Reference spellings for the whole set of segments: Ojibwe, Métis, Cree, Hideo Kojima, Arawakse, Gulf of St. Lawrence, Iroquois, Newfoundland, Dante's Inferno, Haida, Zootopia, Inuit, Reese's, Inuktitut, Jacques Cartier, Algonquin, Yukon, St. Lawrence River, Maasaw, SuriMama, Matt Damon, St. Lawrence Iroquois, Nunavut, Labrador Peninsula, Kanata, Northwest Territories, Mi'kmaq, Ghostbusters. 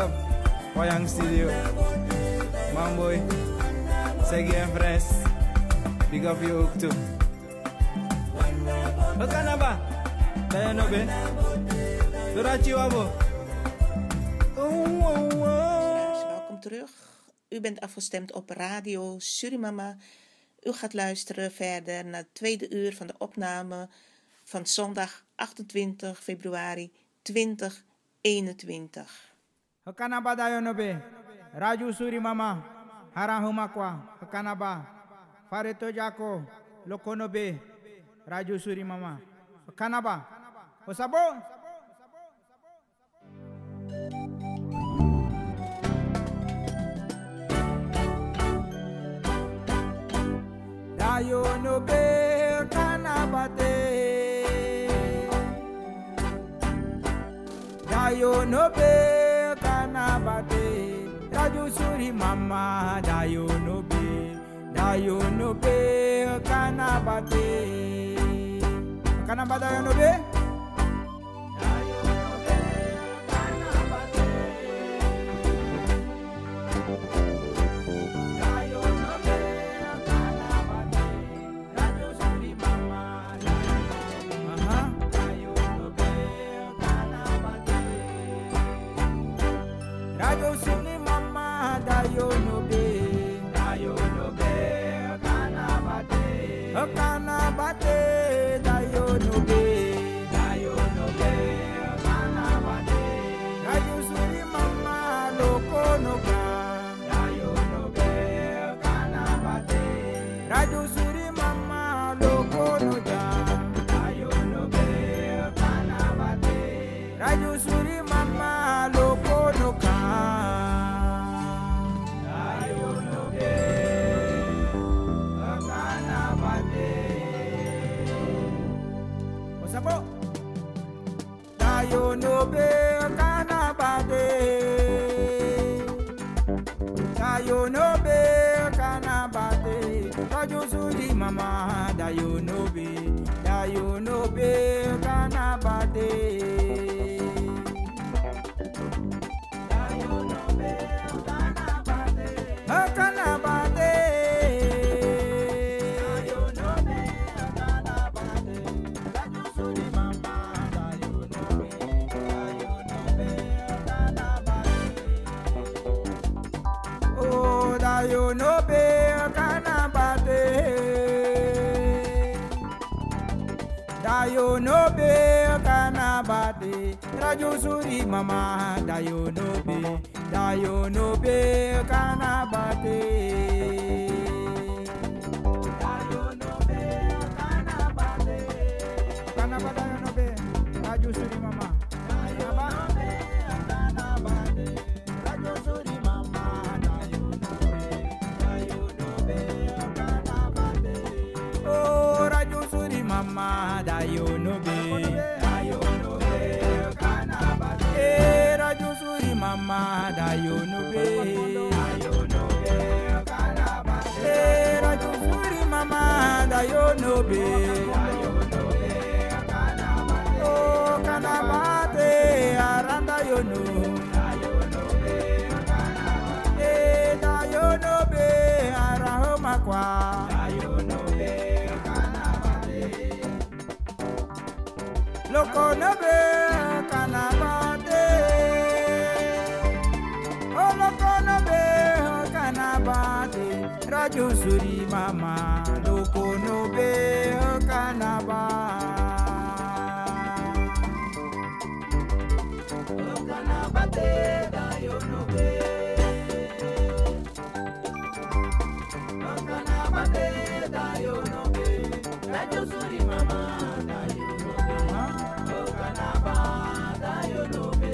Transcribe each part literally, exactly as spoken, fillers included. up? Wayang Studio, Mamboy, Segi and Friends, big up your hook too. Okanaba, Dayanobe, Dorachiwabo. Welkom terug. U bent afgestemd op Radio Surimama. U gaat luisteren verder naar het tweede uur van de opname van zondag achtentwintig februari tweeduizend eenentwintig. Hakanaba dayonobe, Raju Surimama, Harahumakwa, Hakanaba, Fareto Jako, Lokonobe, Raju Surimama, Hakanaba, Osabo. Dayo nobe, Kanabate. Dayo nobe Kanabate, Raju Surimama, Dayo nobe, Dayo nobe Kanabate, Kanabate Dayo nobe, Dayo nobe Kanabate, Dayo nobe Kanabate, Raju Surimama, Dayo nobe, Dayo nobe Kanabate. Dayo Surimama, Dayo nobe, Dayo nobe Kanabate, Kanabate, Dayo nobe, Dayo nobe Kanabate, Dayo Surimama, Loko noka, Dayo nobe Kanabate, Dayo Surimama, Loko noka, Dayo nobe Kanabate, Dayo Surimama, Loko noka. Osabo. Dayo nobe Kanabate, Dayo nobe Kanabate, Raju Surimama, Dayo nobe, Dayo nobe Kanabate. Kanabate, Dayo nobe Kanabate, Raju Surimama, Dayo nobe, Dayo nobe Kanabate. Oh, Dayo nobe Kanabate, Dayo nobe Kanabate, Raju Surimama, Dayo nobe, Dayo nobe Kanabate, Dayo nobe Kanabate, Kanaba Dayo nobe, Raju Surimama, Dayo nobe Kanabate, Raju Surimama, Dayo nobe, Dayo nobe Kanabate. Oh, Raju Surimama, Dayo nobe, Dayo nobe Kanabate, Raju Surimama, Dayo nobe, Dayo nobe Kanabate, Raju Surimama, Dayo nobe, Dayo nobe Kanabate, oh Kanabate, Aranda yo no, Dayo nobe Kanabate, Dayo nobe Arahomakwa, Dayo nobe Kanabate, Loko nobe Kanabate. Raju Surimama, Loko nobe Kanaba, Kanabate, Dayo nobe, Kanabate, Dayo nobe, Raju Surimama, Dayo nobe, Kanaba, Dayo nobe,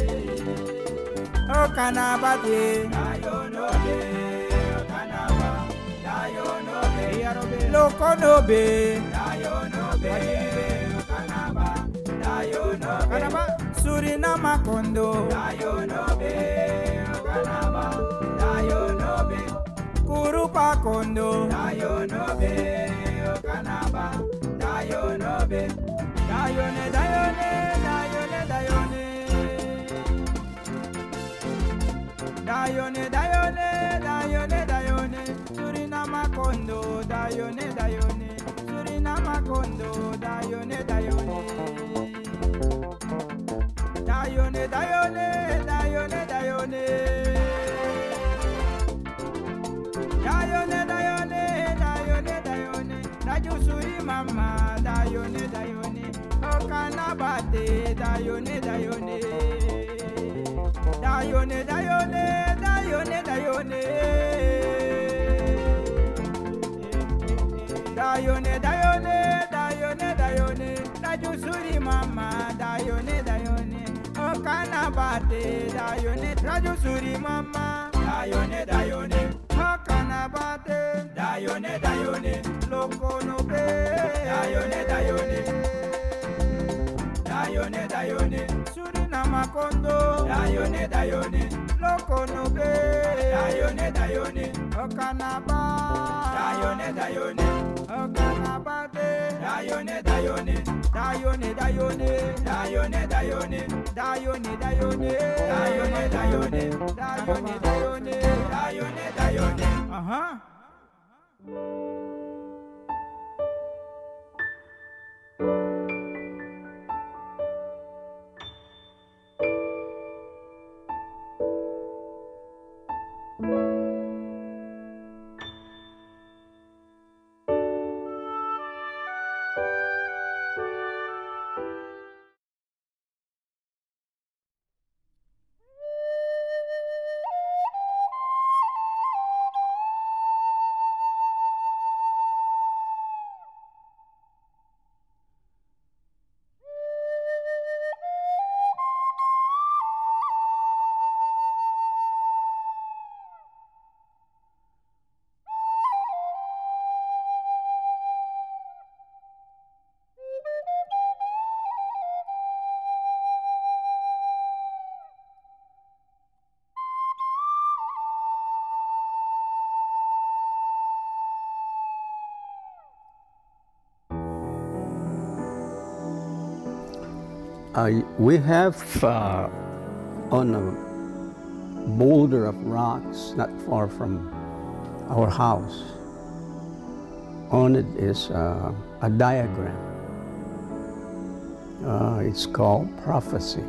Kanabate, Dayo nobe, Loko nobe, Dayo nobe Kanaba, Dayo nobe Kanaba, Surinama kondo, Dayo nobe Kanaba, Dayo nobe Kurupa kondo, Dayo nobe Kanaba, Dayo nobe, Dayo ne, Dayo ne, Dayo ne, Dayo ne. Dayone, Dayone, Dayone, Dayone, Surinama Kondo, Dayone, Dayone, Surinama Kondo, Dayone, Dayone, Dayone, Dayone, Dayone, Dayone. Dayone, mama, Dayone, Dayone, Okanabate, Dayone, Dayone, Dayone, Dayone, Dayone, Dayone, Dayone, Dayone, Dayone, Dayone, Rajusuri mama, Dayone, Dayone, Okanabate, Dayone, Rajusuri mama, Dayone, Dayone, Okanabate, Dayone, Dayone. Lokonobe Dayone Dayone Dayone Dayone Surinama Kondo Dayone Dayone Lokonobe Dayone Dayone Okanaba Dayone Dayone Okanabate Dayone Dayone Dayone Dayone Dayone Dayone Dayone Dayone Dayone Dayone Dayone Dayone Dayone Dayone Aha Uh, we have uh, on a boulder of rocks not far from our house, on it is uh, a diagram. Uh, it's called prophecy,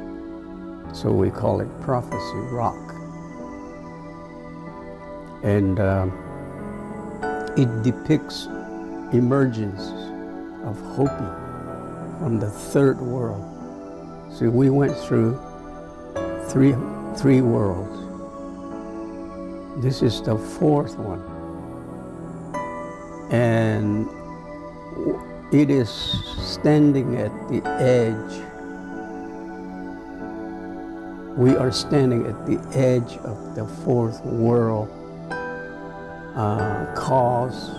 so we call it prophecy rock. And uh, it depicts emergence of Hopi from the third world. See, we went through three, three worlds. This is the fourth one. And it is standing at the edge. We are standing at the edge of the fourth world uh, caused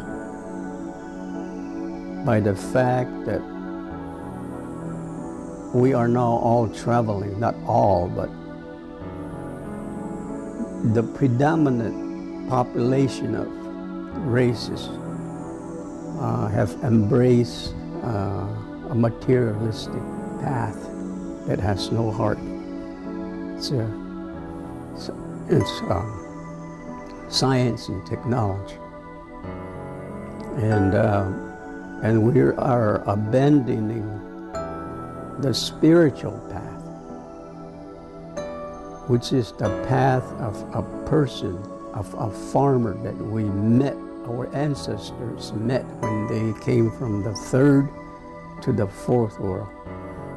by the fact that we are now all traveling, not all, but the predominant population of races uh, have embraced uh, a materialistic path that has no heart. It's, a, it's, it's um, science and technology. And, uh, and we are abandoning the spiritual path, which is the path of a person, of a farmer that we met, our ancestors met when they came from the third to the fourth world.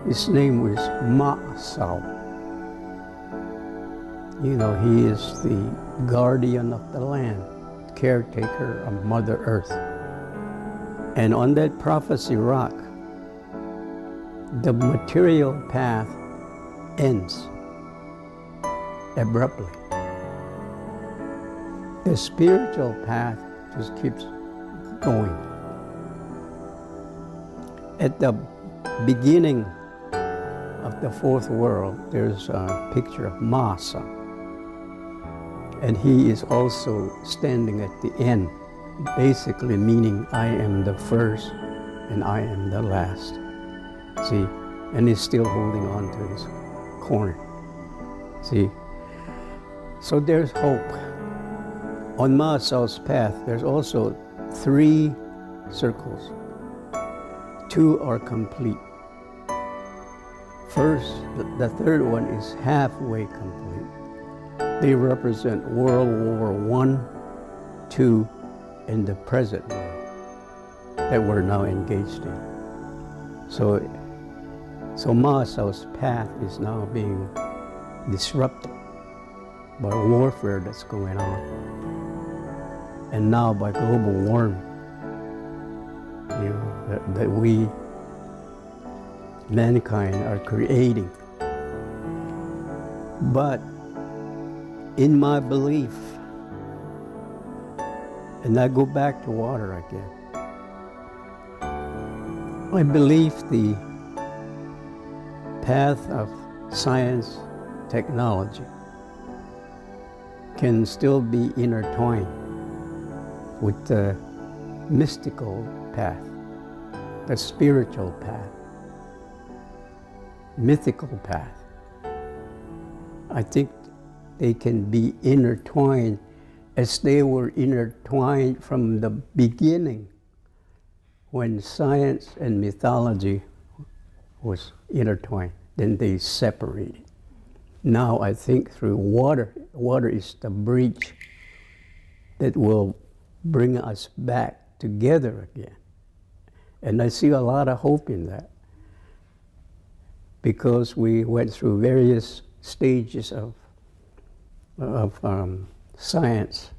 His name was Maasaw. You know, he is the guardian of the land, caretaker of Mother Earth. And on that prophecy rock, the material path ends abruptly. The spiritual path just keeps going. At the beginning of the fourth world, there's a picture of Maasaw, and he is also standing at the end, basically meaning I am the first and I am the last. See, and he's still holding on to his corner. See, So there's hope. On Maasaw's path, there's also three circles. Two are complete. First, the third one is halfway complete. They represent World War One, Two, and the present war that we're now engaged in. So, so Maasaw's path is now being disrupted by warfare that's going on, and now by global warming. You know, that, that we, mankind, are creating. But in my belief, and I go back to water again, I believe the path of science, technology can still be intertwined with the mystical path, the spiritual path, mythical path. I think they can be intertwined as they were intertwined from the beginning when science and mythology was intertwined. Then they separated. Now I think through water, water is the bridge that will bring us back together again. And I see a lot of hope in that because we went through various stages of of um, science.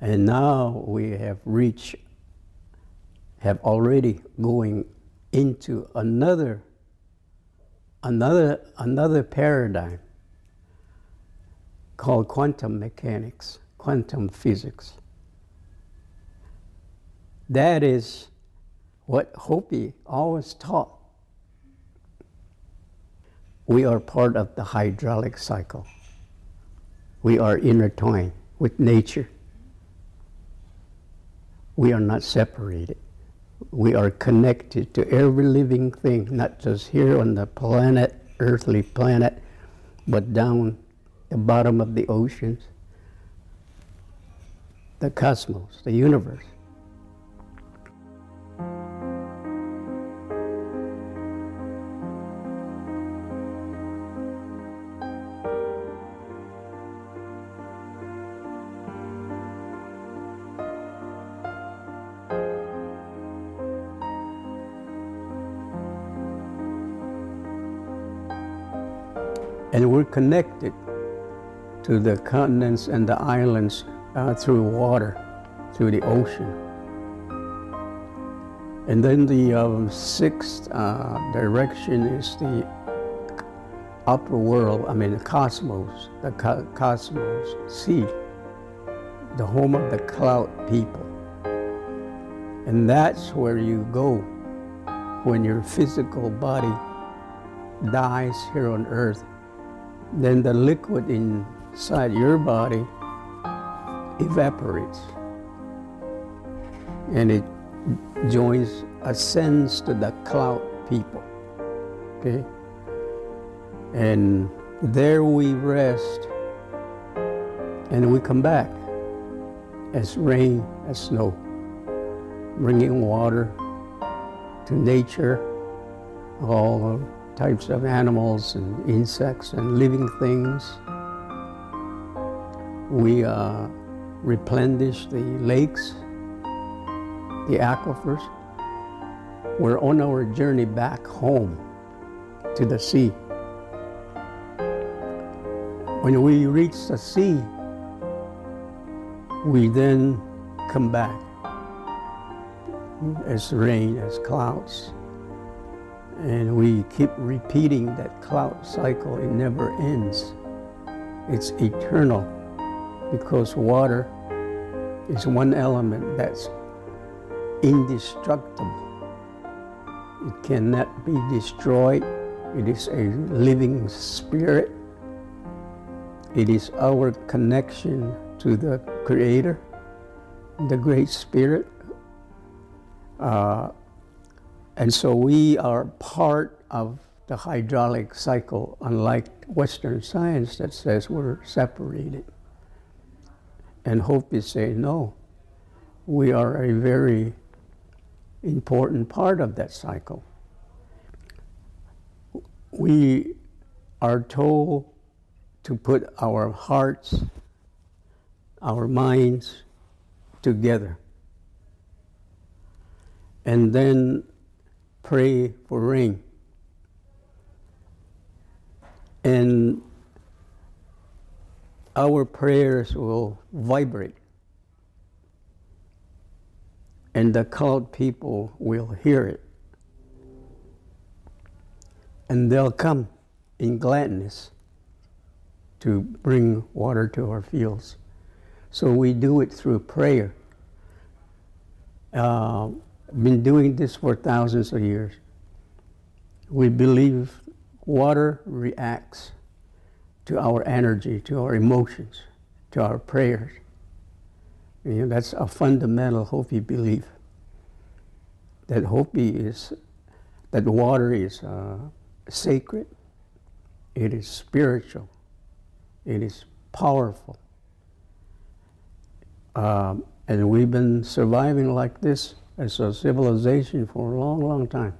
And now we have reached, have already going into another, another, another paradigm called quantum mechanics, quantum physics. That is what Hopi always taught. We are part of the hydraulic cycle. We are intertwined with nature. We are not separated. We are connected to every living thing, not just here on the planet, earthly planet, but down the bottom of the oceans, the cosmos, the universe. And we're connected to the continents and the islands uh, through water, through the ocean. And then the um, sixth uh, direction is the upper world, I mean the cosmos, the co cosmos, sea, the home of the cloud people. And that's where you go when your physical body dies here on earth. Then the liquid inside your body evaporates and it joins, ascends to the cloud people, okay? And there we rest and we come back as rain, as snow, bringing water to nature, all types of animals and insects and living things. We uh, replenish the lakes, the aquifers. We're on our journey back home to the sea. When we reach the sea, we then come back as rain, as clouds. And we keep repeating that cloud cycle. It never ends. It's eternal because water is one element that's indestructible. It cannot be destroyed. It is a living spirit. It is our connection to the Creator, the Great Spirit. Uh, And so we are part of the hydraulic cycle, unlike Western science that says we're separated. And Hopi say, no, we are a very important part of that cycle. We are told to put our hearts, our minds together, and then pray for rain. And our prayers will vibrate, and the colored people will hear it, and they'll come in gladness to bring water to our fields. So we do it through prayer. Uh, been doing this for thousands of years. We believe water reacts to our energy, to our emotions, to our prayers. You know, that's a fundamental Hopi belief, that Hopi is, that water is uh, sacred, it is spiritual, it is powerful. Um, and we've been surviving like this as a civilization for a long, long time.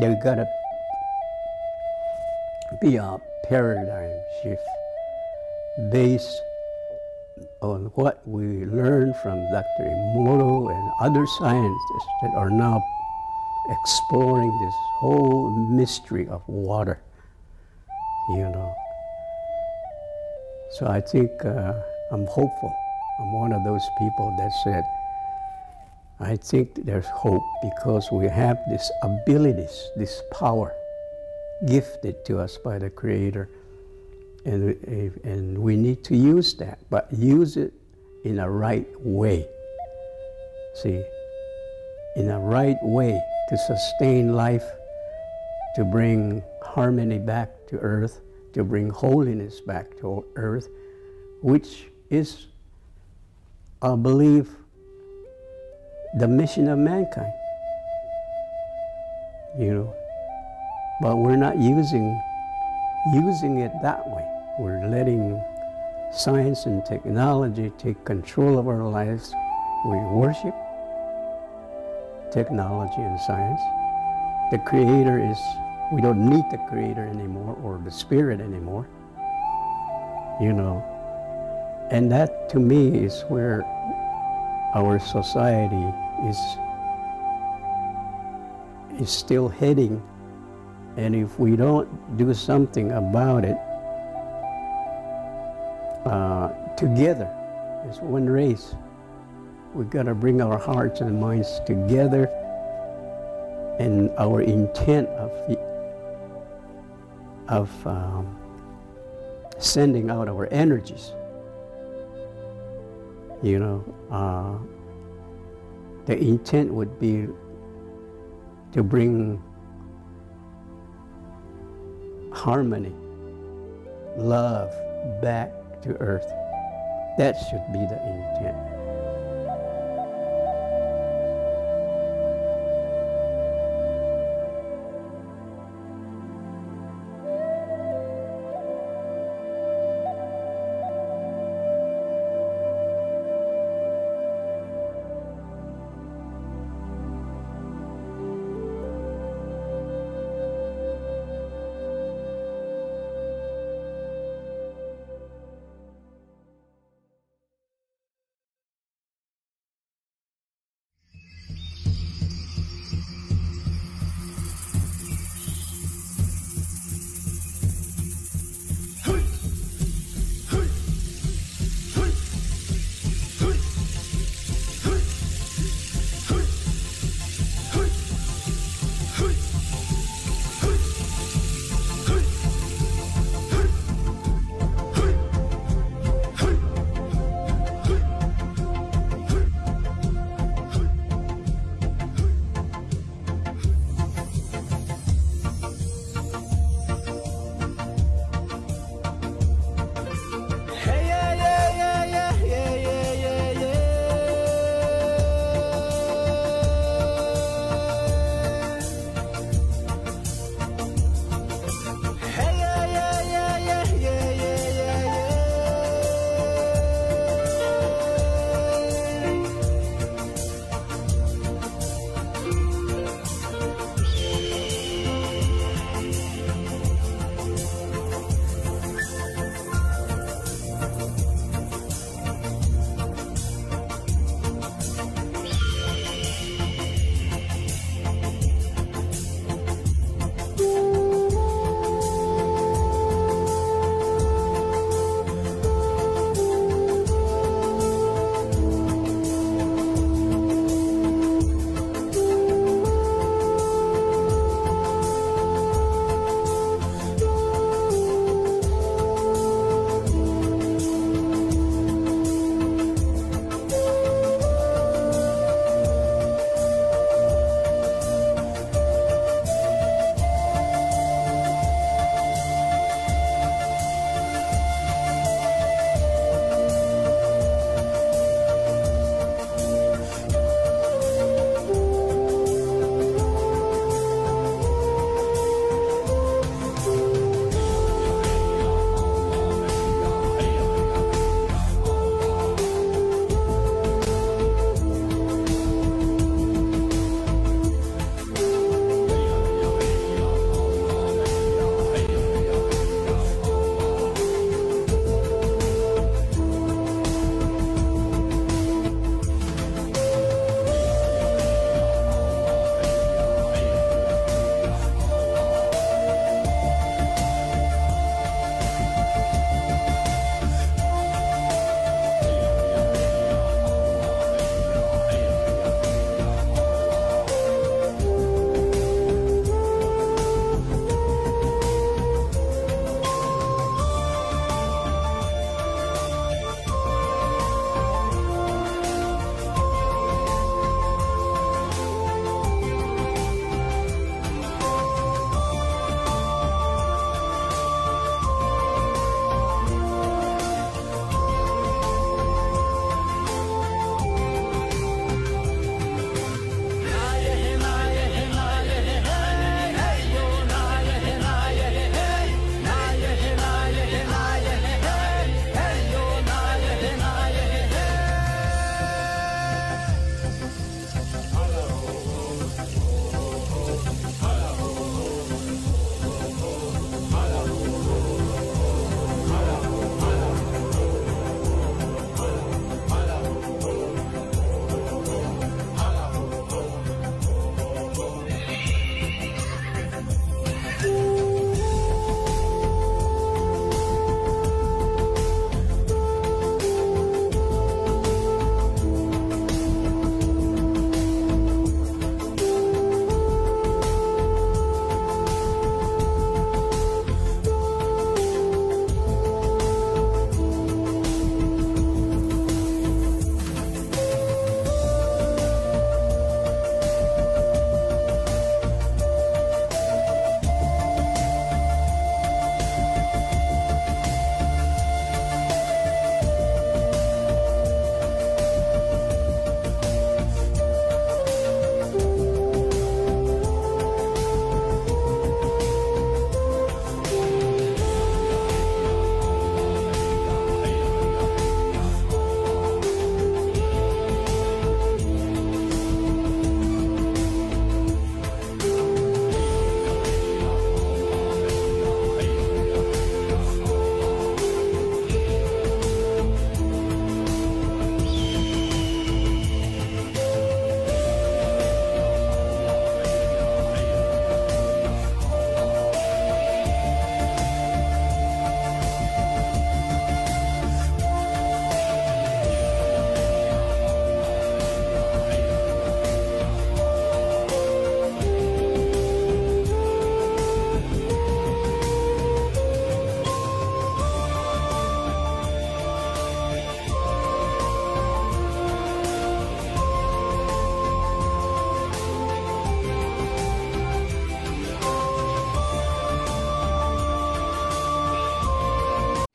There's got to be a paradigm shift based on what we learn from Doctor Imuro and other scientists that are now exploring this whole mystery of water, you know. So I think uh, I'm hopeful. I'm one of those people that said, I think there's hope because we have these abilities, this power gifted to us by the Creator, and, and we need to use that, but use it in a right way, see, in a right way to sustain life, to bring harmony back to earth, to bring holiness back to earth, which is a belief, the mission of mankind, you know, but we're not using, using it that way. We're letting science and technology take control of our lives. We worship technology and science. The Creator is, we don't need the Creator anymore or the Spirit anymore, you know, and that to me is where our society is, is still heading, and if we don't do something about it, uh, together as one race, we've got to bring our hearts and minds together, and our intent of, of um, sending out our energies, you know, uh, the intent would be to bring harmony, love back to earth. That should be the intent.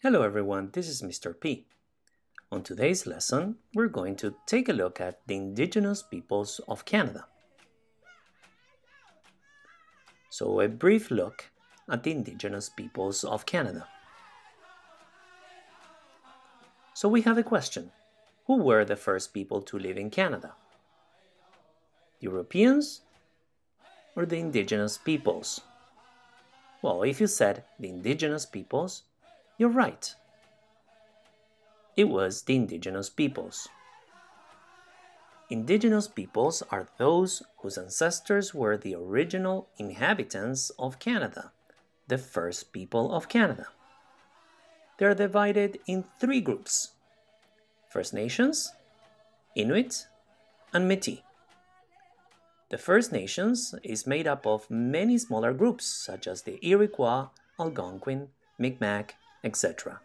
Hello everyone, this is Mister P. On today's lesson, we're going to take a look at the Indigenous peoples of Canada. So, a brief look at the Indigenous peoples of Canada. So we have a question. Who were the first people to live in Canada? Europeans or the Indigenous peoples? Well, if you said the Indigenous peoples, you're right. It was the Indigenous peoples. Indigenous peoples are those whose ancestors were the original inhabitants of Canada, the first people of Canada. They are divided in three groups: First Nations, Inuit, and Métis. The First Nations is made up of many smaller groups, such as the Iroquois, Algonquin, Mi'kmaq, et cetera.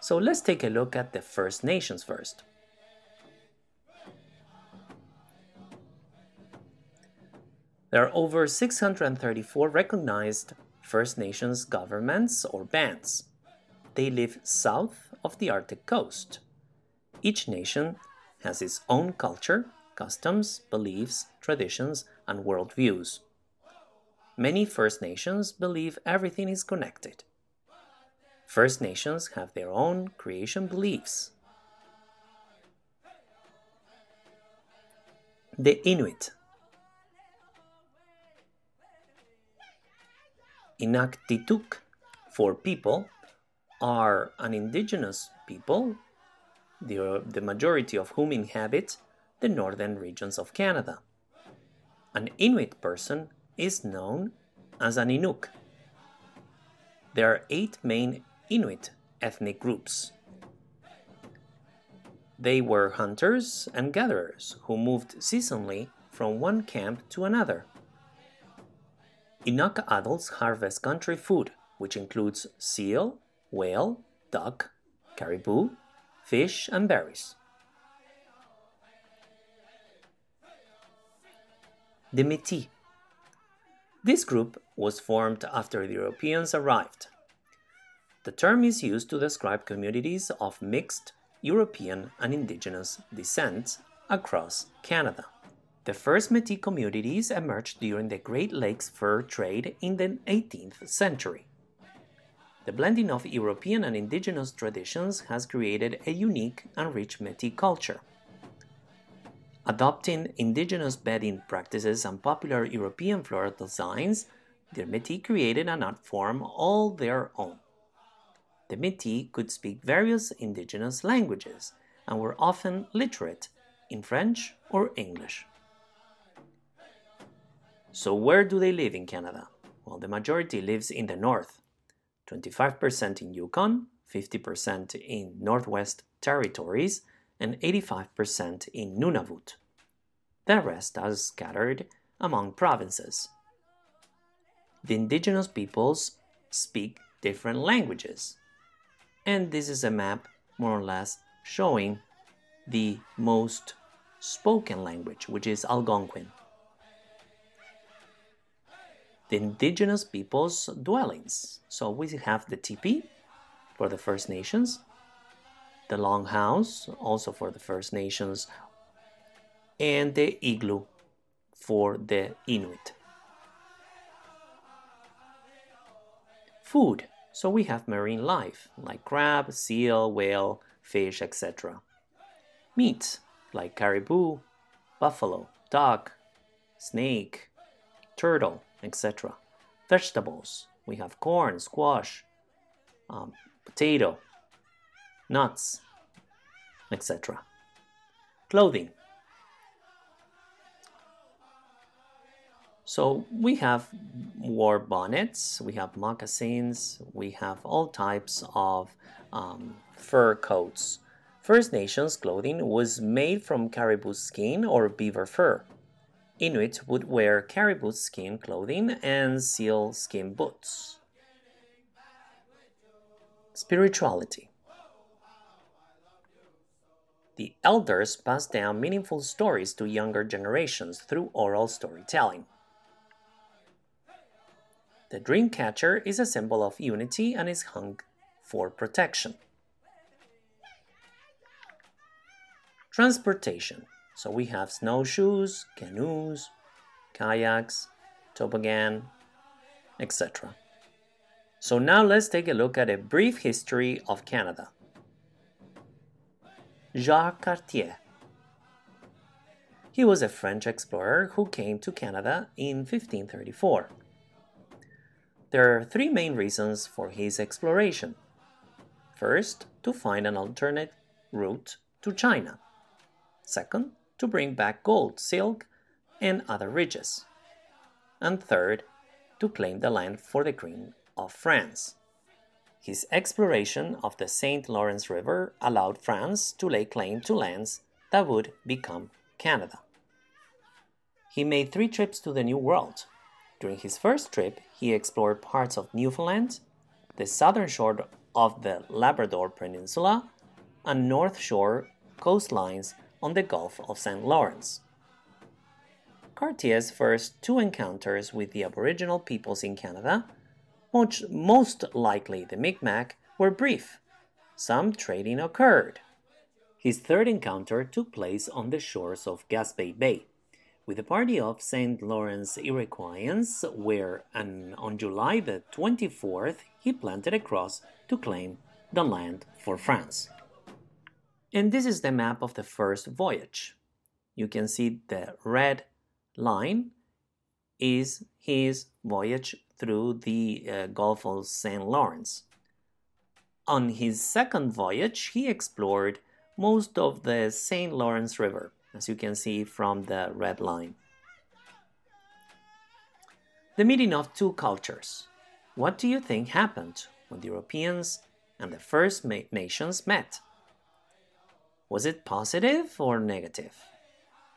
So let's take a look at the First Nations first. There are over six hundred thirty-four recognized First Nations governments or bands. They live south of the Arctic coast. Each nation has its own culture, customs, beliefs, traditions, and worldviews. Many First Nations believe everything is connected. First Nations have their own creation beliefs. The Inuit, Inuktitut for people, are an indigenous people, the, the majority of whom inhabit the northern regions of Canada. An Inuit person is known as an Inuk. There are eight main Inuit ethnic groups. They were hunters and gatherers who moved seasonally from one camp to another. Inuk adults harvest country food, which includes seal, whale, duck, caribou, fish, and berries. The Métis. This group was formed after the Europeans arrived. The term is used to describe communities of mixed European and indigenous descent across Canada. The first Métis communities emerged during the Great Lakes fur trade in the eighteenth century. The blending of European and indigenous traditions has created a unique and rich Métis culture. Adopting indigenous bedding practices and popular European floral designs, the Métis created an art form all their own. The Métis could speak various indigenous languages and were often literate in French or English. So where do they live in Canada? Well, the majority lives in the north, twenty-five percent in Yukon, fifty percent in Northwest Territories, and eighty-five percent in Nunavut. The rest are scattered among provinces. The indigenous peoples speak different languages, and this is a map more or less showing the most spoken language, which is Algonquin. The indigenous peoples' dwellings. So we have the teepee for the First Nations, the long house, also for the First Nations, and the igloo for the Inuit. Food. So we have marine life, like crab, seal, whale, fish, et cetera. Meat, like caribou, buffalo, duck, snake, turtle, et cetera. Vegetables. We have corn, squash, um, potato, nuts, et cetera. Clothing. So we have war bonnets, we have moccasins, we have all types of um, fur coats. First Nations clothing was made from caribou skin or beaver fur. Inuit would wear caribou skin clothing and seal skin boots. Spirituality. The elders passed down meaningful stories to younger generations through oral storytelling. The dreamcatcher is a symbol of unity and is hung for protection. Transportation. So we have snowshoes, canoes, kayaks, toboggan, et cetera. So now let's take a look at a brief history of Canada. Jacques Cartier. He was a French explorer who came to Canada in fifteen thirty-four. There are three main reasons for his exploration. First, to find an alternate route to China. Second, to bring back gold, silk, and other riches. And third, to claim the land for the Queen of France. His exploration of the Saint Lawrence River allowed France to lay claim to lands that would become Canada. He made three trips to the New World. During his first trip, he explored parts of Newfoundland, the southern shore of the Labrador Peninsula, and north shore coastlines on the Gulf of Saint Lawrence. Cartier's first two encounters with the Aboriginal peoples in Canada, much, most likely the Mi'kmaq, were brief. Some trading occurred. His third encounter took place on the shores of Gaspé Bay, with a party of Saint Lawrence Iroquoians, where an, on July the twenty-fourth he planted a cross to claim the land for France. And this is the map of the first voyage. You can see the red line is his voyage through the uh, Gulf of Saint Lawrence. On his second voyage, he explored most of the Saint Lawrence River, as you can see from the red line. The meeting of two cultures. What do you think happened when the Europeans and the First Nations met? Was it positive or negative?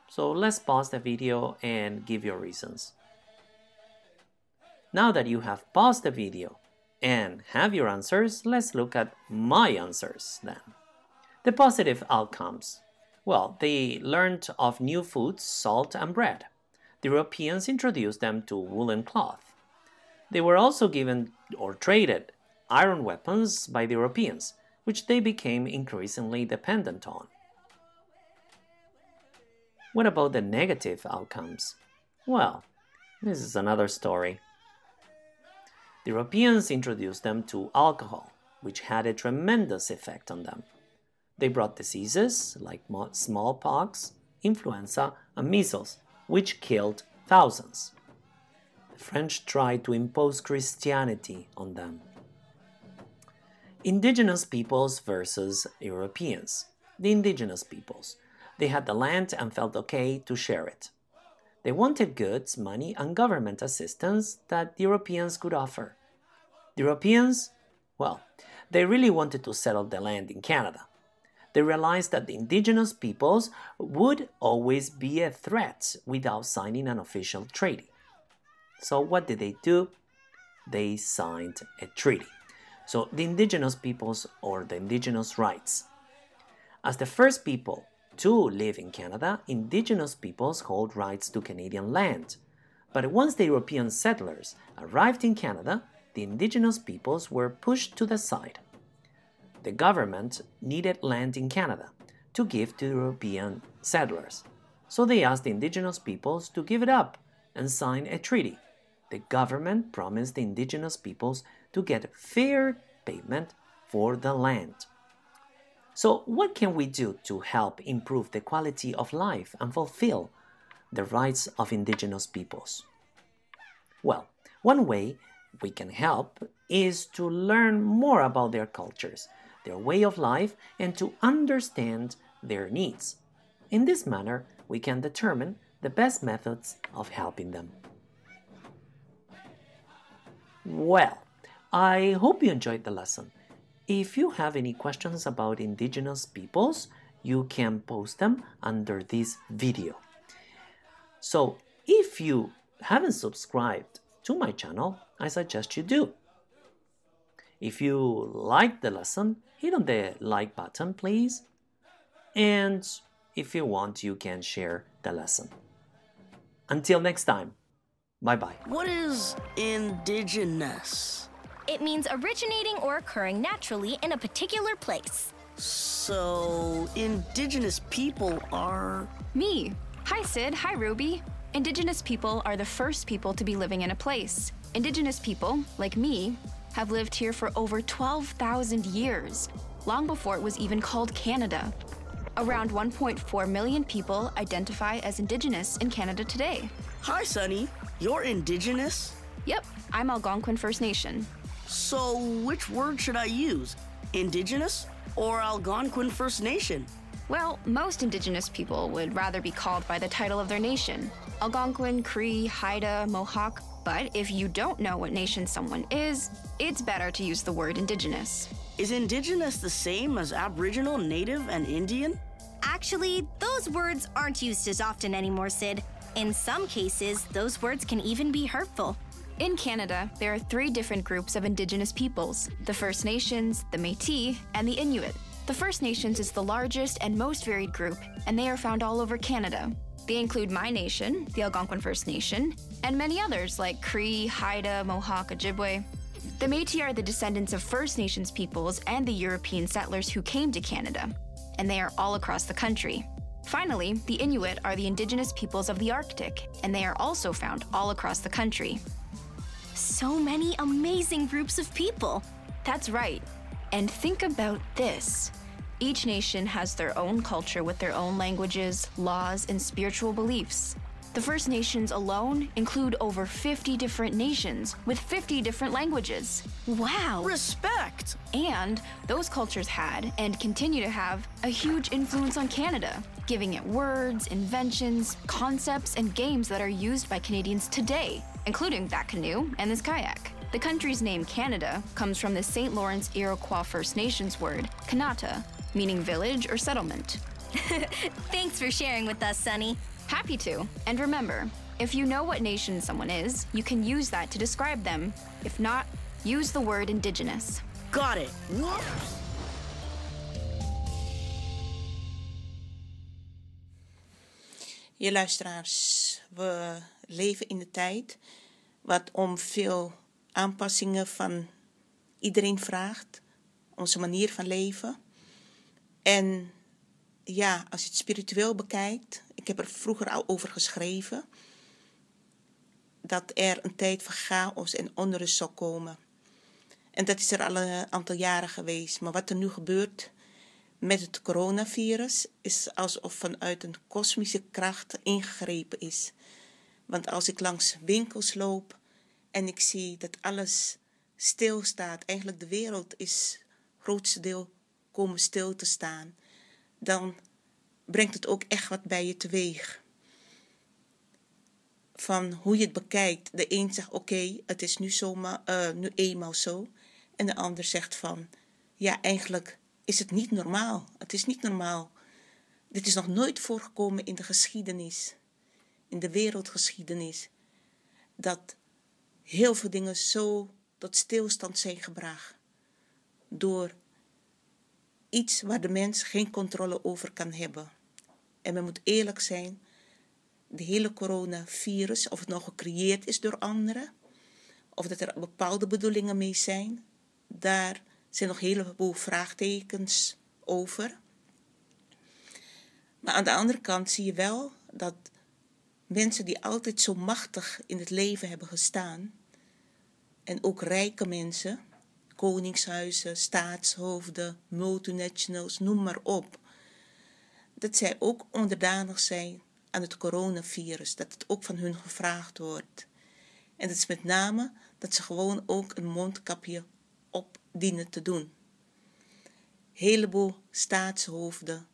So let's pause the video and give your reasons. Now that you have paused the video and have your answers, let's look at my answers then. The positive outcomes. Well, they learned of new foods, salt and bread. The Europeans introduced them to woolen cloth. They were also given or traded iron weapons by the Europeans, which they became increasingly dependent on. What about the negative outcomes? Well, this is another story. The Europeans introduced them to alcohol, which had a tremendous effect on them. They brought diseases like smallpox, influenza, and measles, which killed thousands. The French tried to impose Christianity on them. Indigenous peoples versus Europeans. The indigenous peoples. They had the land and felt okay to share it. They wanted goods, money, and government assistance that the Europeans could offer. The Europeans, well, they really wanted to settle the land in Canada. They realized that the indigenous peoples would always be a threat without signing an official treaty. So what did they do? They signed a treaty. So the indigenous peoples, or the indigenous rights. As the first people to live in Canada, indigenous peoples hold rights to Canadian land. But once the European settlers arrived in Canada, the indigenous peoples were pushed to the side. The government needed land in Canada to give to European settlers. So they asked the indigenous peoples to give it up and sign a treaty. The government promised the indigenous peoples to get fair payment for the land. So what can we do to help improve the quality of life and fulfill the rights of indigenous peoples? Well, one way we can help is to learn more about their cultures, their way of life, and to understand their needs. In this manner, we can determine the best methods of helping them. Well, I hope you enjoyed the lesson. If you have any questions about indigenous peoples, you can post them under this video. So, if you haven't subscribed to my channel, I suggest you do. If you liked the lesson, hit on the like button, please. And if you want, you can share the lesson. Until next time. Bye-bye. What is indigenous? It means originating or occurring naturally in a particular place. So, indigenous people are... Me. Hi, Sid. Hi, Ruby. Indigenous people are the first people to be living in a place. Indigenous people, like me, have lived here for over twelve thousand years, long before it was even called Canada. Around one point four million people identify as Indigenous in Canada today. Hi, Sonny. You're Indigenous? Yep, I'm Algonquin First Nation. So which word should I use? Indigenous or Algonquin First Nation? Well, most Indigenous people would rather be called by the title of their nation. Algonquin, Cree, Haida, Mohawk. But if you don't know what nation someone is, it's better to use the word Indigenous. Is Indigenous the same as Aboriginal, Native, and Indian? Actually, those words aren't used as often anymore, Sid. In some cases, those words can even be hurtful. In Canada, there are three different groups of Indigenous peoples: the First Nations, the Métis, and the Inuit. The First Nations is the largest and most varied group, and they are found all over Canada. They include my nation, the Algonquin First Nation, and many others like Cree, Haida, Mohawk, Ojibwe. The Métis are the descendants of First Nations peoples and the European settlers who came to Canada, and they are all across the country. Finally, the Inuit are the Indigenous peoples of the Arctic, and they are also found all across the country. So many amazing groups of people! That's right. And think about this. Each nation has their own culture with their own languages, laws, and spiritual beliefs. The First Nations alone include over fifty different nations with fifty different languages. Wow! Respect! And those cultures had, and continue to have, a huge influence on Canada, giving it words, inventions, concepts, and games that are used by Canadians today, including that canoe and this kayak. The country's name, Canada, comes from the Saint Lawrence Iroquois First Nations word, Kanata, meaning village or settlement. Thanks for sharing with us, Sonny. Happy to. And remember, if you know what nation someone is, you can use that to describe them. If not, use the word Indigenous. Got it. Whoops. Je luisteraars, we leven in de tijd wat om veel aanpassingen van iedereen vraagt, onze manier van leven. En ja, als je het spiritueel bekijkt, ik heb er vroeger al over geschreven, dat er een tijd van chaos en onrust zal komen. En dat is er al een aantal jaren geweest. Maar wat er nu gebeurt met het coronavirus is alsof vanuit een kosmische kracht ingegrepen is. Want als ik langs winkels loop en ik zie dat alles stilstaat, eigenlijk de wereld is grootste deel komen stil te staan, dan brengt het ook echt wat bij je teweeg. Van hoe je het bekijkt. De een zegt, oké, okay, het is nu, zomaar, uh, nu eenmaal zo. En de ander zegt van, ja, eigenlijk is het niet normaal. Het is niet normaal. Dit is nog nooit voorgekomen in de geschiedenis. In de wereldgeschiedenis. Dat heel veel dingen zo tot stilstand zijn gebracht. Door iets waar de mens geen controle over kan hebben. En men moet eerlijk zijn, de hele coronavirus, of het nou gecreëerd is door anderen, of dat er bepaalde bedoelingen mee zijn, daar zijn nog een heleboel vraagtekens over. Maar aan de andere kant zie je wel dat mensen die altijd zo machtig in het leven hebben gestaan, en ook rijke mensen, koningshuizen, staatshoofden, multinationals, noem maar op. Dat zij ook onderdanig zijn aan het coronavirus. Dat het ook van hun gevraagd wordt. En dat is met name dat ze gewoon ook een mondkapje op dienen te doen. Heleboel staatshoofden,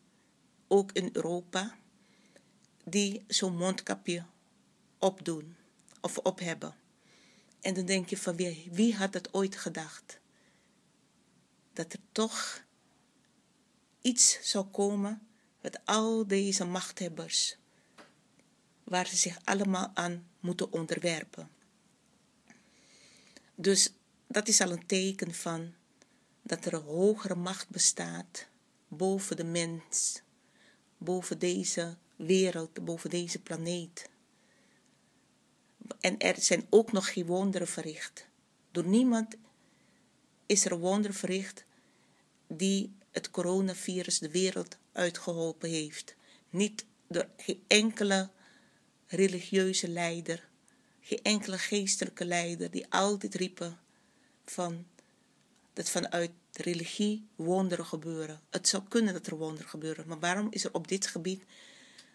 ook in Europa, die zo'n mondkapje opdoen of op hebben. En dan denk je van wie, wie had dat ooit gedacht? Dat er toch iets zou komen met al deze machthebbers, waar ze zich allemaal aan moeten onderwerpen. Dus dat is al een teken van dat er een hogere macht bestaat boven de mens, boven deze wereld, boven deze planeet. en er zijn ook nog geen wonderen verricht. Door niemand is er wonderen verricht die het coronavirus de wereld uitgeholpen heeft. Niet door geen enkele religieuze leider, geen enkele geestelijke leider die altijd riepen van dat vanuit religie wonderen gebeuren. Het zou kunnen dat er wonderen gebeuren, maar waarom is er op dit gebied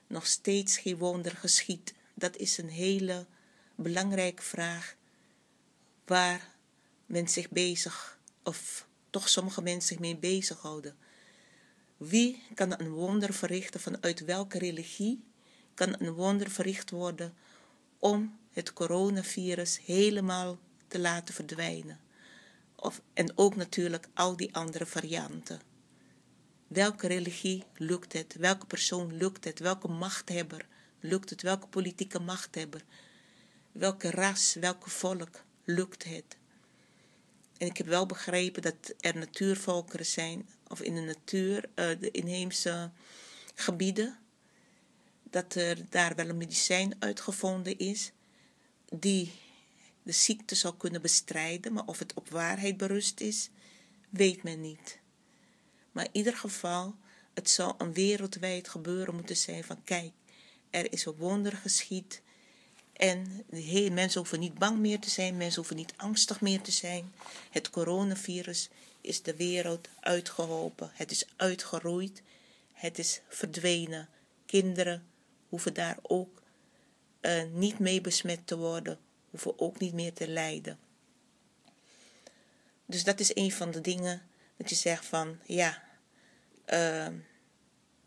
nog steeds geen wonder geschied? Dat is een hele belangrijke vraag waar men zich bezig, of toch sommige mensen zich mee bezighouden. Wie kan een wonder verrichten, vanuit welke religie kan een wonder verricht worden om het coronavirus helemaal te laten verdwijnen? Of, en ook natuurlijk al die andere varianten. Welke religie lukt het? Welke persoon lukt het? Welke machthebber lukt het? Welke politieke machthebber? Welke ras, welke volk lukt het? En ik heb wel begrepen dat er natuurvolkeren zijn, of in de natuur, uh, de inheemse gebieden, dat er daar wel een medicijn uitgevonden is die de ziekte zou kunnen bestrijden, maar of het op waarheid berust is, weet men niet. Maar in ieder geval, het zou een wereldwijd gebeuren moeten zijn van kijk, er is een wonder geschied en hey, mensen hoeven niet bang meer te zijn, mensen hoeven niet angstig meer te zijn. Het coronavirus is de wereld uitgeholpen, het is uitgeroeid, het is verdwenen. Kinderen hoeven daar ook uh, niet mee besmet te worden, hoeven ook niet meer te lijden. Dus dat is een van de dingen dat je zegt van, ja, uh,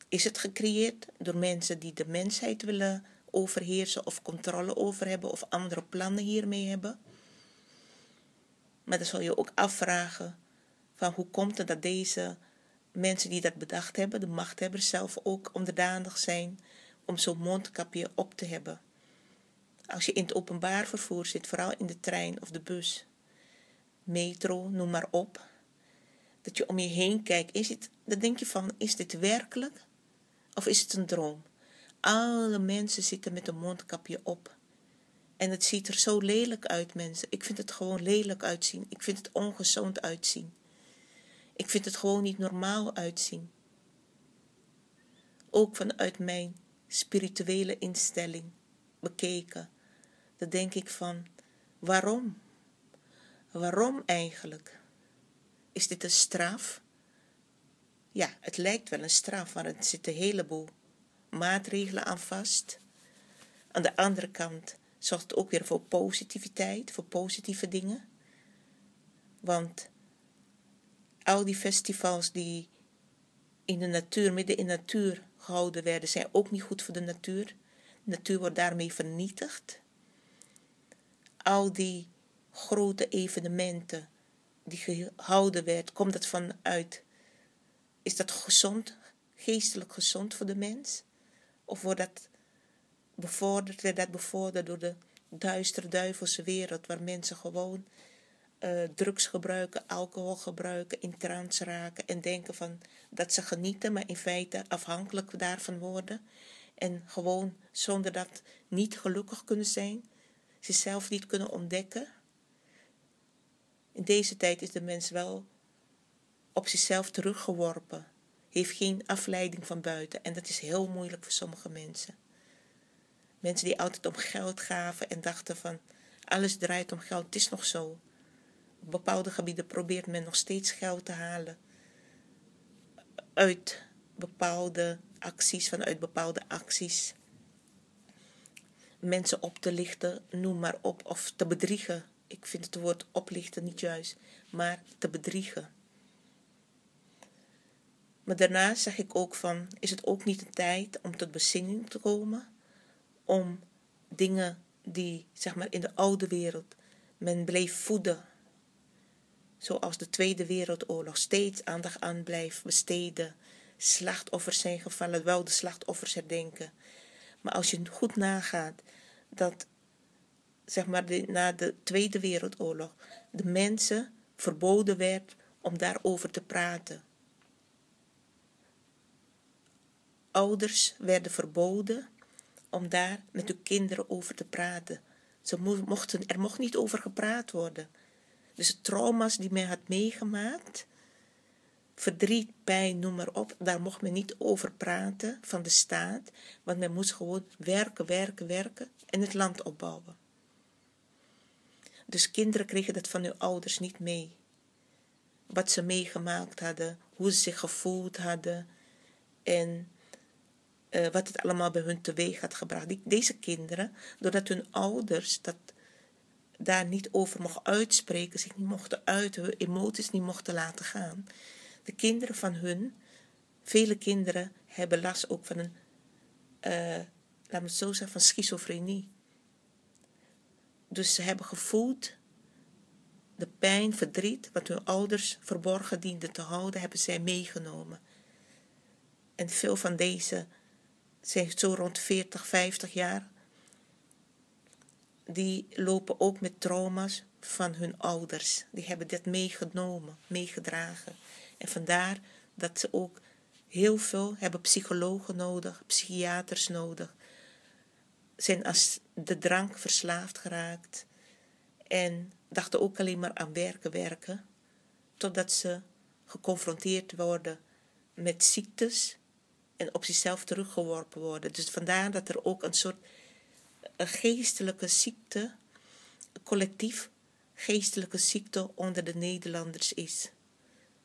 is het gecreëerd door mensen die de mensheid willen overheersen of controle over hebben of andere plannen hiermee hebben? Maar dan zal je ook afvragen van hoe komt het dat deze mensen die dat bedacht hebben, de machthebbers zelf ook onderdanig zijn om zo'n mondkapje op te hebben. Als je in het openbaar vervoer zit, vooral in de trein of de bus, metro, noem maar op, dat je om je heen kijkt, is het, dan denk je van, is dit werkelijk of is het een droom? Alle mensen zitten met een mondkapje op. En het ziet er zo lelijk uit, mensen. Ik vind het gewoon lelijk uitzien. Ik vind het ongezond uitzien. Ik vind het gewoon niet normaal uitzien. Ook vanuit mijn spirituele instelling bekeken. Dan denk ik van, waarom? Waarom eigenlijk? Is dit een straf? Ja, het lijkt wel een straf, maar er zitten een heleboel maatregelen aan vast. Aan de andere kant zorgt het ook weer voor positiviteit, voor positieve dingen. Want al die festivals die in de natuur, midden in de natuur gehouden werden, zijn ook niet goed voor de natuur. De natuur wordt daarmee vernietigd. Al die grote evenementen die gehouden werden, komt dat vanuit, is dat gezond, geestelijk gezond voor de mens? Of wordt dat bevorderd, werd dat bevorderd door de duistere duivelse wereld, waar mensen gewoon Uh, drugs gebruiken, alcohol gebruiken, in trance raken en denken van dat ze genieten, maar in feite afhankelijk daarvan worden en gewoon zonder dat niet gelukkig kunnen zijn, zichzelf niet kunnen ontdekken. In deze tijd is de mens wel op zichzelf teruggeworpen, heeft geen afleiding van buiten en dat is heel moeilijk voor sommige mensen. Mensen die altijd om geld gaven en dachten van alles draait om geld, het is nog zo. Op bepaalde gebieden probeert men nog steeds geld te halen uit bepaalde acties, vanuit bepaalde acties. Mensen op te lichten, noem maar op, of te bedriegen. Ik vind het woord oplichten niet juist, maar te bedriegen. Maar daarna zeg ik ook van, is het ook niet de tijd om tot bezinning te komen? Om dingen die, zeg maar, in de oude wereld, men bleef voeden, zoals de Tweede Wereldoorlog, steeds aandacht aan blijft besteden, slachtoffers zijn gevallen, wel de slachtoffers herdenken. Maar als je goed nagaat dat, zeg maar, de, na de Tweede Wereldoorlog de mensen verboden werd om daarover te praten. Ouders werden verboden om daar met hun kinderen over te praten. Ze mochten, er mocht niet over gepraat worden. Dus de trauma's die men had meegemaakt, verdriet, pijn, noem maar op, daar mocht men niet over praten van de staat. Want men moest gewoon werken, werken, werken en het land opbouwen. Dus kinderen kregen dat van hun ouders niet mee. Wat ze meegemaakt hadden, hoe ze zich gevoeld hadden en uh, wat het allemaal bij hun teweeg had gebracht. Die, deze kinderen, doordat hun ouders dat daar niet over mochten uitspreken, zich niet mochten uiten, hun emoties niet mochten laten gaan. De kinderen van hun, vele kinderen hebben last ook van een, uh, laat me het zo zeggen, van schizofrenie. Dus ze hebben gevoeld de pijn, verdriet, wat hun ouders verborgen dienden te houden, hebben zij meegenomen. En veel van deze zijn zo rond veertig, vijftig jaar. Die lopen ook met trauma's van hun ouders. Die hebben dit meegenomen, meegedragen. En vandaar dat ze ook heel veel hebben psychologen nodig, psychiaters nodig. Zijn als de drank verslaafd geraakt en dachten ook alleen maar aan werken, werken. Totdat ze geconfronteerd worden met ziektes en op zichzelf teruggeworpen worden. Dus vandaar dat er ook een soort een geestelijke ziekte, collectief geestelijke ziekte onder de Nederlanders is.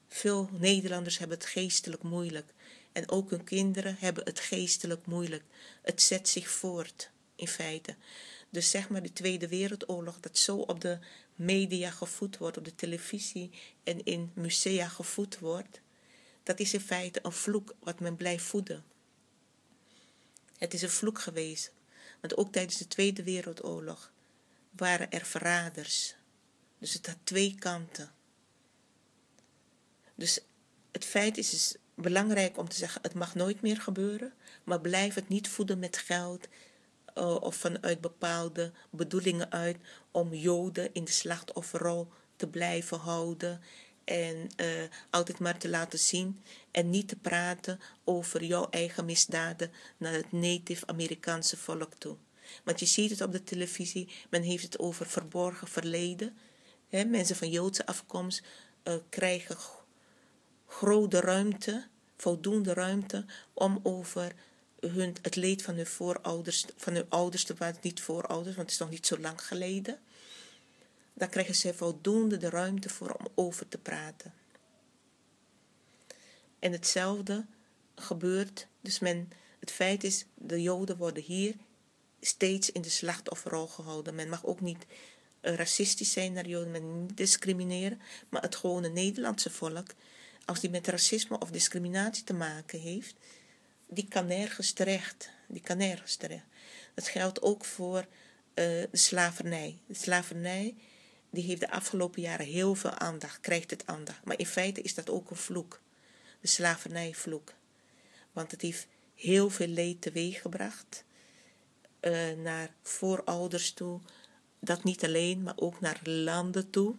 Veel Nederlanders hebben het geestelijk moeilijk. En ook hun kinderen hebben het geestelijk moeilijk. Het zet zich voort, in feite. Dus zeg maar de Tweede Wereldoorlog, dat zo op de media gevoed wordt, op de televisie en in musea gevoed wordt, dat is in feite een vloek wat men blijft voeden. Het is een vloek geweest. Want ook tijdens de Tweede Wereldoorlog waren er verraders. Dus het had twee kanten. Dus het feit is dus belangrijk om te zeggen, het mag nooit meer gebeuren, maar blijf het niet voeden met geld uh, of vanuit bepaalde bedoelingen uit om Joden in de slachtofferrol te blijven houden en uh, altijd maar te laten zien en niet te praten over jouw eigen misdaden naar het Native Amerikaanse volk toe. Want je ziet het op de televisie, men heeft het over verborgen verleden. He, mensen van Joodse afkomst uh, krijgen grote ruimte, voldoende ruimte om over hun, het leed van hun voorouders, van hun ouders, niet voorouders, want het is nog niet zo lang geleden. Daar krijgen ze voldoende de ruimte voor om over te praten. En hetzelfde gebeurt, dus men, het feit is, de Joden worden hier steeds in de slachtofferrol gehouden. Men mag ook niet racistisch zijn naar Joden, men mag niet discrimineren, maar het gewone Nederlandse volk, als die met racisme of discriminatie te maken heeft, die kan nergens terecht. Die kan nergens terecht. Dat geldt ook voor uh, de slavernij. De slavernij die heeft de afgelopen jaren heel veel aandacht, krijgt het aandacht. Maar in feite is dat ook een vloek. De slavernijvloek. Want het heeft heel veel leed teweeggebracht. Uh, naar voorouders toe. Dat niet alleen, maar ook naar landen toe.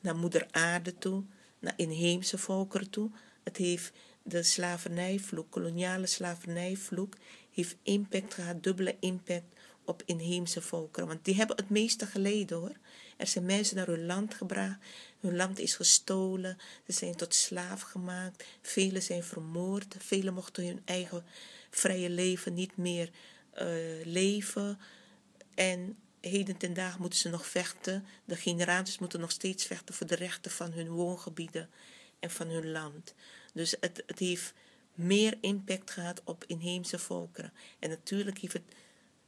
Naar moeder aarde toe. Naar inheemse volkeren toe. Het heeft de slavernijvloek, koloniale slavernijvloek, heeft impact gehad, dubbele impact op inheemse volkeren. Want die hebben het meeste geleden hoor. Er zijn mensen naar hun land gebracht, hun land is gestolen, ze zijn tot slaaf gemaakt, velen zijn vermoord, velen mochten hun eigen vrije leven niet meer uh, leven en heden ten dagen moeten ze nog vechten. De generaties moeten nog steeds vechten voor de rechten van hun woongebieden en van hun land. Dus het, het heeft meer impact gehad op inheemse volkeren. En natuurlijk heeft het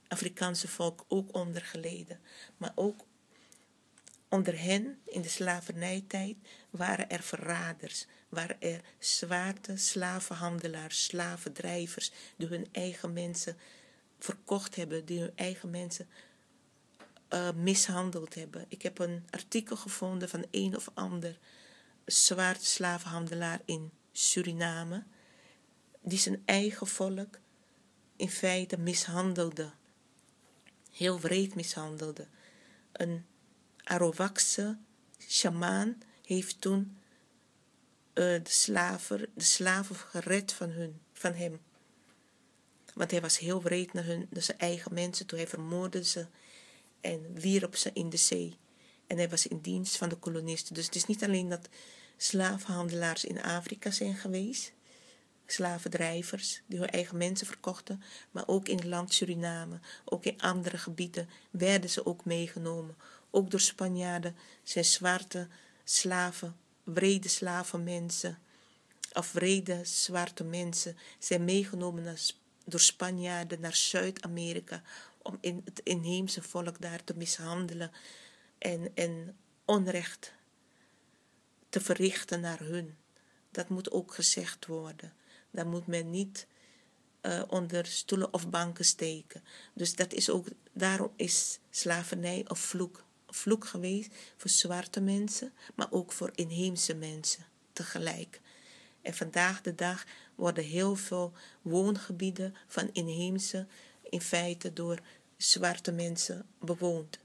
Afrikaanse volk ook onder geleden. Maar ook onder hen, in de slavernijtijd, waren er verraders. Waren er zwaarte slavenhandelaars, slavendrijvers, die hun eigen mensen verkocht hebben, die hun eigen mensen Uh, mishandeld hebben. Ik heb een artikel gevonden van een of ander zwaard slavenhandelaar in Suriname, die zijn eigen volk in feite mishandelde. Heel wreed mishandelde. Een Arawakse sjamaan heeft toen uh, de, slaver, de slaven gered van, hun, van hem. Want hij was heel wreed naar, hun, naar zijn eigen mensen. Toen hij vermoordde ze. en wierp ze in de zee. En hij was in dienst van de kolonisten. Dus het is niet alleen dat slavenhandelaars in Afrika zijn geweest, slavendrijvers die hun eigen mensen verkochten, maar ook in het land Suriname, ook in andere gebieden werden ze ook meegenomen. Ook door Spanjaarden zijn zwarte slaven, wrede slavenmensen, of wrede zwarte mensen zijn meegenomen naar, door Spanjaarden naar Zuid-Amerika om in het inheemse volk daar te mishandelen en, en onrecht te verrichten naar hun. Dat moet ook gezegd worden. Daar moet men niet uh, onder stoelen of banken steken. Dus dat is ook, daarom is slavernij een vloek. Een vloek geweest voor zwarte mensen, maar ook voor inheemse mensen tegelijk. En vandaag de dag worden heel veel woongebieden van inheemse in feite door zwarte mensen bewoond.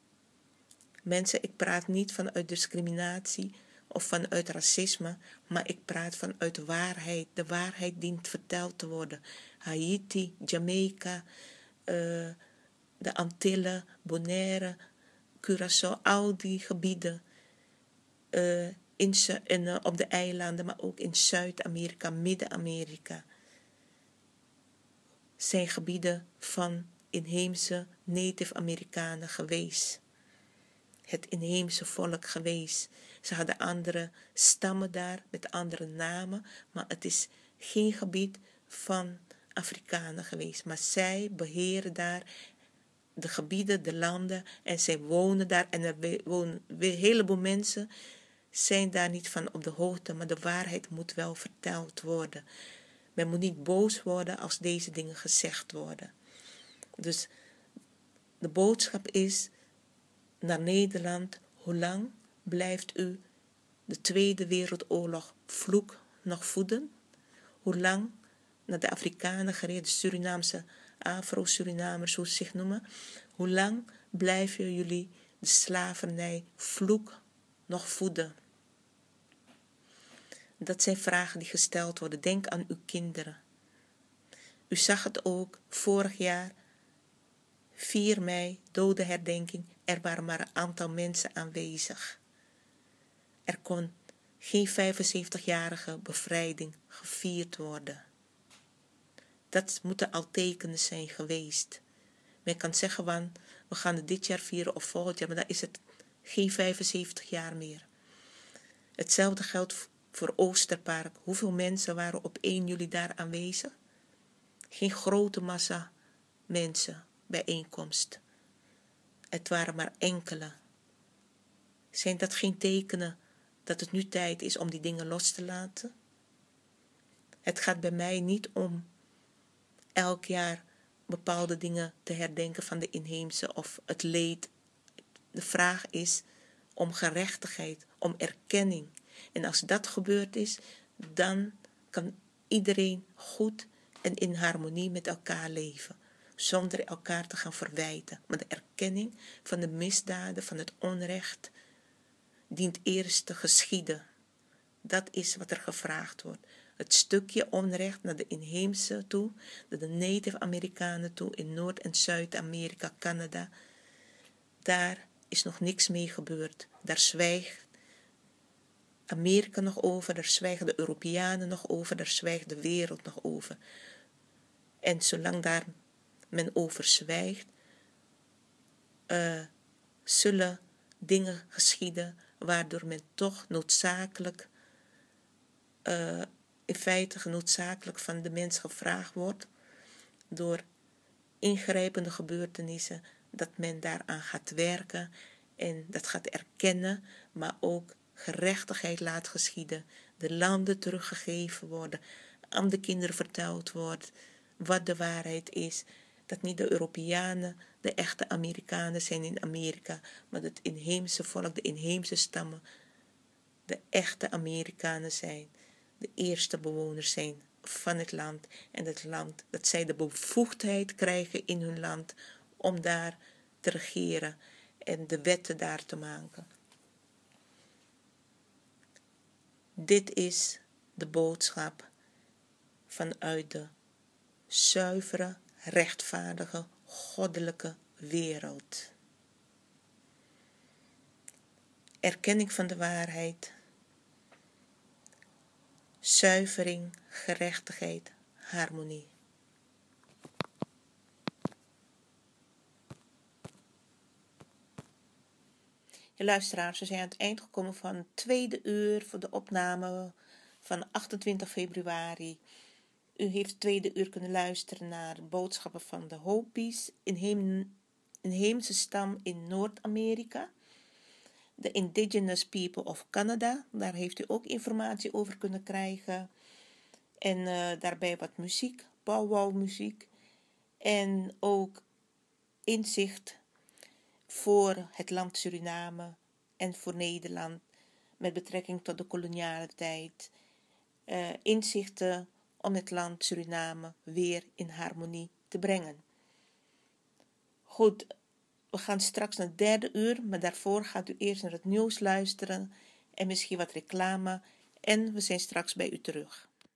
Mensen, ik praat niet vanuit discriminatie of vanuit racisme, maar ik praat vanuit waarheid. De waarheid dient verteld te worden. Haiti, Jamaica, uh, de Antillen, Bonaire, Curaçao, al die gebieden uh, in, in, uh, op de eilanden, maar ook in Zuid-Amerika, Midden-Amerika, zijn gebieden van inheemse Native Amerikanen geweest. Het inheemse volk geweest. Ze hadden andere stammen daar met andere namen, maar het is geen gebied van Afrikanen geweest. Maar zij beheren daar de gebieden, de landen en zij wonen daar en er wonen weer een heleboel mensen zijn daar niet van op de hoogte, maar de waarheid moet wel verteld worden. Men moet niet boos worden als deze dingen gezegd worden. Dus de boodschap is naar Nederland: hoe lang blijft u de Tweede Wereldoorlog vloek nog voeden? Hoe lang naar de Afrikanen gereden, Surinaamse, Afro-Surinamers, hoe ze zich noemen, hoe lang blijven jullie de slavernij vloek nog voeden? Dat zijn vragen die gesteld worden. Denk aan uw kinderen. U zag het ook vorig jaar, vier mei, dodenherdenking. Er waren maar een aantal mensen aanwezig. Er kon geen vijfenzeventigjarige bevrijding gevierd worden. Dat moeten al tekenen zijn geweest. Men kan zeggen van, we gaan het dit jaar vieren of volgend jaar, maar dan is het geen vijfenzeventig jaar meer. Hetzelfde geldt voor Oosterpark. Hoeveel mensen waren op één juli daar aanwezig? Geen grote massa mensen bijeenkomst. Het waren maar enkele. Zijn dat geen tekenen dat het nu tijd is om die dingen los te laten? Het gaat bij mij niet om elk jaar bepaalde dingen te herdenken van de inheemse of het leed. De vraag is om gerechtigheid, om erkenning. En als dat gebeurd is, dan kan iedereen goed en in harmonie met elkaar leven. Zonder elkaar te gaan verwijten. Maar de erkenning van de misdaden, van het onrecht, dient eerst te geschieden. Dat is wat er gevraagd wordt. Het stukje onrecht naar de inheemse toe, naar de Native Amerikanen toe, in Noord- en Zuid-Amerika, Canada. Daar is nog niks mee gebeurd. Daar zwijgt Amerika nog over, daar zwijgen de Europeanen nog over, daar zwijgt de wereld nog over. En zolang daar men over zwijgt, uh, zullen dingen geschieden waardoor men toch noodzakelijk, uh, in feite noodzakelijk van de mens gevraagd wordt door ingrijpende gebeurtenissen, dat men daaraan gaat werken en dat gaat erkennen, maar ook gerechtigheid laat geschieden, de landen teruggegeven worden, aan de kinderen verteld wordt wat de waarheid is. Dat niet de Europeanen de echte Amerikanen zijn in Amerika, maar dat het inheemse volk, de inheemse stammen, de echte Amerikanen zijn. De eerste bewoners zijn van het land en het land. Dat zij de bevoegdheid krijgen in hun land om daar te regeren en de wetten daar te maken. Dit is de boodschap vanuit de zuivere, rechtvaardige, goddelijke wereld. erkenning van de waarheid, zuivering, gerechtigheid, harmonie. De luisteraars, we zijn aan het eind gekomen van het tweede uur voor de opname van achtentwintig februari. U heeft het tweede uur kunnen luisteren naar boodschappen van de Hopis, een inheemse stam in Noord-Amerika. De Indigenous People of Canada, daar heeft u ook informatie over kunnen krijgen. En uh, daarbij wat muziek, powwowmuziek. En ook inzicht voor het land Suriname en voor Nederland met betrekking tot de koloniale tijd. Uh, inzichten om het land Suriname weer in harmonie te brengen. Goed, we gaan straks naar het derde uur, maar daarvoor gaat u eerst naar het nieuws luisteren en misschien wat reclame. En we zijn straks bij u terug.